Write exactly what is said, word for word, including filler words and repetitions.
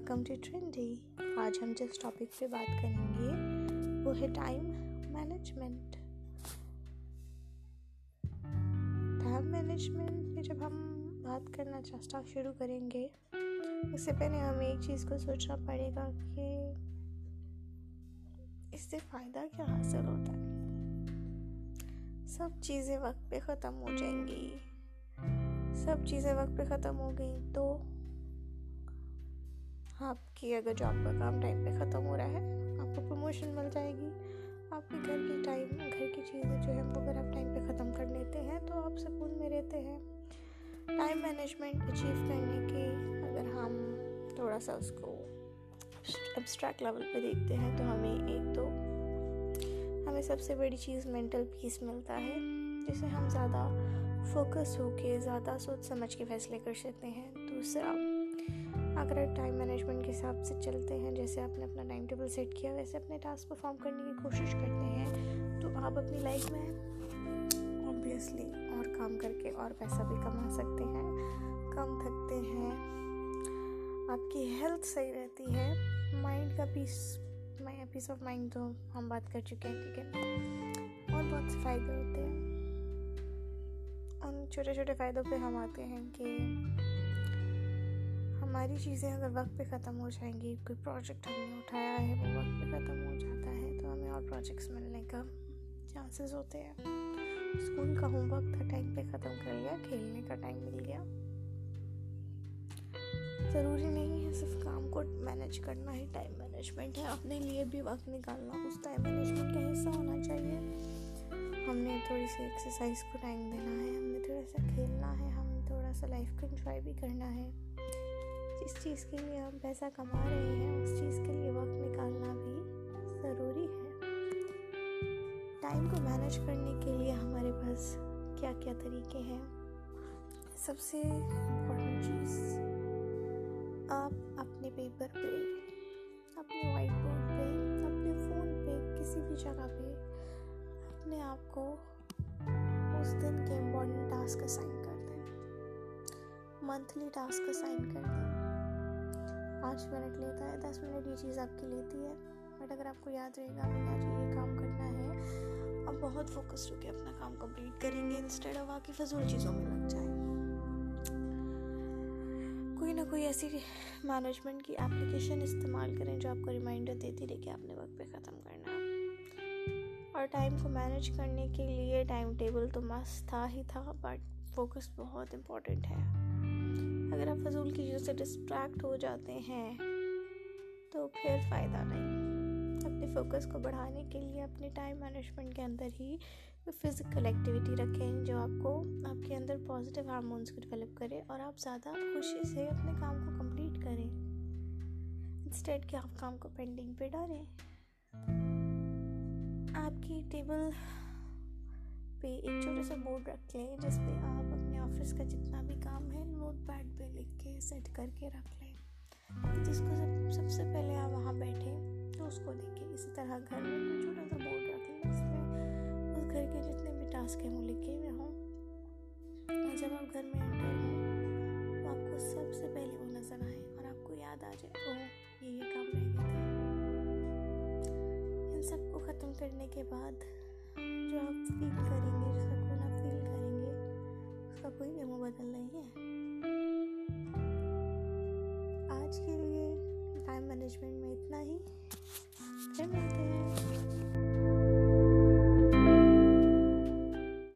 Welcome to trendy. آج ہم جس ٹاپک پہ بات کریں گے وہ ہے ٹائم مینجمنٹ. ٹائم مینجمنٹ پہ جب ہم بات کرنا چاہتا شروع کریں گے اس سے پہلے ہمیں ایک چیز کو سوچنا پڑے گا کہ اس سے فائدہ کیا حاصل ہوتا ہے. سب چیزیں وقت پہ ختم ہو جائیں گی. سب چیزیں وقت پہ ختم ہو گئیں تو آپ کی اگر جاب کا کام ٹائم پہ ختم ہو رہا ہے آپ کو پروموشن مل جائے گی. آپ کے گھر کی ٹائم گھر کی چیزیں جو ہیں وہ اگر آپ ٹائم پہ ختم کر لیتے ہیں تو آپ سکون میں رہتے ہیں. ٹائم مینجمنٹ اچیو کرنے کی اگر ہم تھوڑا سا اس کو ابسٹریکٹ لیول پہ دیکھتے ہیں تو ہمیں ایک تو ہمیں سب سے بڑی چیز مینٹل پیس ملتا ہے جسے ہم زیادہ فوکس ہو کے زیادہ سوچ سمجھ کے فیصلے کر سکتے ہیں. دوسرا اگر ٹائم مینجمنٹ کے حساب سے چلتے ہیں جیسے آپ نے اپنا ٹائم ٹیبل سیٹ کیا ویسے اپنے ٹاسک پرفارم کرنے کی کوشش کرتے ہیں تو آپ اپنی لائف میں اوبویسلی اور کام کر کے اور پیسہ بھی کما سکتے ہیں, کم تھکتے ہیں, آپ کی ہیلتھ صحیح رہتی ہے, مائنڈ کا پیس میں پیس آف مائنڈ تو ہم بات کر چکے ہیں, ٹھیک ہے, اور بہت سے فائدے ہوتے ہیں. ان چھوٹے چھوٹے فائدوں پہ ہم آتے ہیں کہ ہماری چیزیں اگر وقت پہ ختم ہو جائیں گی, کوئی پروجیکٹ ہم نے اٹھایا ہے وہ وقت پہ ختم ہو جاتا ہے تو ہمیں اور پروجیکٹس ملنے کا چانسز ہوتے ہیں. اسکول کا ہوم ورک تھا ٹائم پہ ختم کر لیا, کھیلنے کا ٹائم مل گیا. ضروری نہیں ہے صرف کام کو مینیج کرنا ہی ٹائم مینجمنٹ ہے, اپنے لیے بھی وقت نکالنا اس ٹائم مینجمنٹ کا حصہ ہونا چاہیے. ہم نے تھوڑی سی ایکسرسائز کو ٹائم دینا ہے, ہم نے تھوڑا سا کھیلنا ہے, ہم نے تھوڑا سا لائف کو انجوائے بھی کرنا ہے. اس چیز کے لیے ہم پیسہ کما رہے ہیں, اس چیز کے لیے وقت نکالنا بھی ضروری ہے. ٹائم کو مینیج کرنے کے لیے ہمارے پاس کیا کیا طریقے ہیں؟ سب سے امپورٹنٹ چیز آپ اپنے پیپر پہ, اپنے وائٹ بورڈ پہ, اپنے فون پہ, کسی بھی جگہ پہ اپنے آپ کو اس دن کے امپورٹنٹ ٹاسک اسائن کر دیں, منتھلی ٹاسک اسائن کر دیں. پانچ منٹ لیتا ہے, دس منٹ یہ چیز آپ کی لیتی ہے, بٹ اگر آپ کو یاد رہے گا کہ آج یہ کام کرنا ہے, آپ بہت فوکس ہو کے اپنا کام کمپلیٹ کریں گے انسٹیڈ آف آپ کی فضول چیزوں میں لگ جائیں. کوئی نہ کوئی ایسی مینجمنٹ کی اپلیکیشن استعمال کریں جو آپ کو ریمائنڈر دیتی رہے کہ آپ نے وقت پہ ختم کرنا ہے. اور ٹائم کو مینیج کرنے کے لیے ٹائم ٹیبل تو مست تھا ہی تھا, بٹ فوکس بہت امپورٹنٹ ہے. اگر آپ فضول کی چیزوں سے ڈسٹریکٹ ہو جاتے ہیں تو پھر فائدہ نہیں. اپنے فوکس کو بڑھانے کے لیے اپنے ٹائم مینجمنٹ کے اندر ہی فزیکل ایکٹیویٹی رکھیں جو آپ کو آپ کے اندر پازیٹیو ہارمونس کو ڈیولپ کرے اور آپ زیادہ خوشی سے اپنے کام کو کمپلیٹ کریں انسٹیڈ کہ آپ کام کو پینڈنگ پہ ڈالیں. آپ کی ٹیبل پہ ایک چھوٹا سا بورڈ رکھ لیں جس پہ آپ اپنے آفس کا جتنا بھی کام ہے نوٹ پیڈ پہ لکھ کے سیٹ کر کے رکھ لیں, جس کو سب سب سے پہلے آپ وہاں بیٹھیں تو اس کو دیکھیں. اسی طرح گھر میں کوئی چھوٹا سا بورڈ رکھ لیں جس میں اس گھر کے جتنے بھی ٹاسک ہیں وہ لکھے ہوئے ہوں. جب آپ گھر میں انٹر ہوں تو آپ کو سب سے پہلے وہ نظر آئیں اور آپ کو یاد آ جائے اوہ یہ یہ کام رہ گیا تھا. ان سب کو ختم کرنے کے بعد جو آپ فیل کریں گے, جو سکون آپ فیل کریں گے, اس کا کوئی نمو بدل نہیں ہے.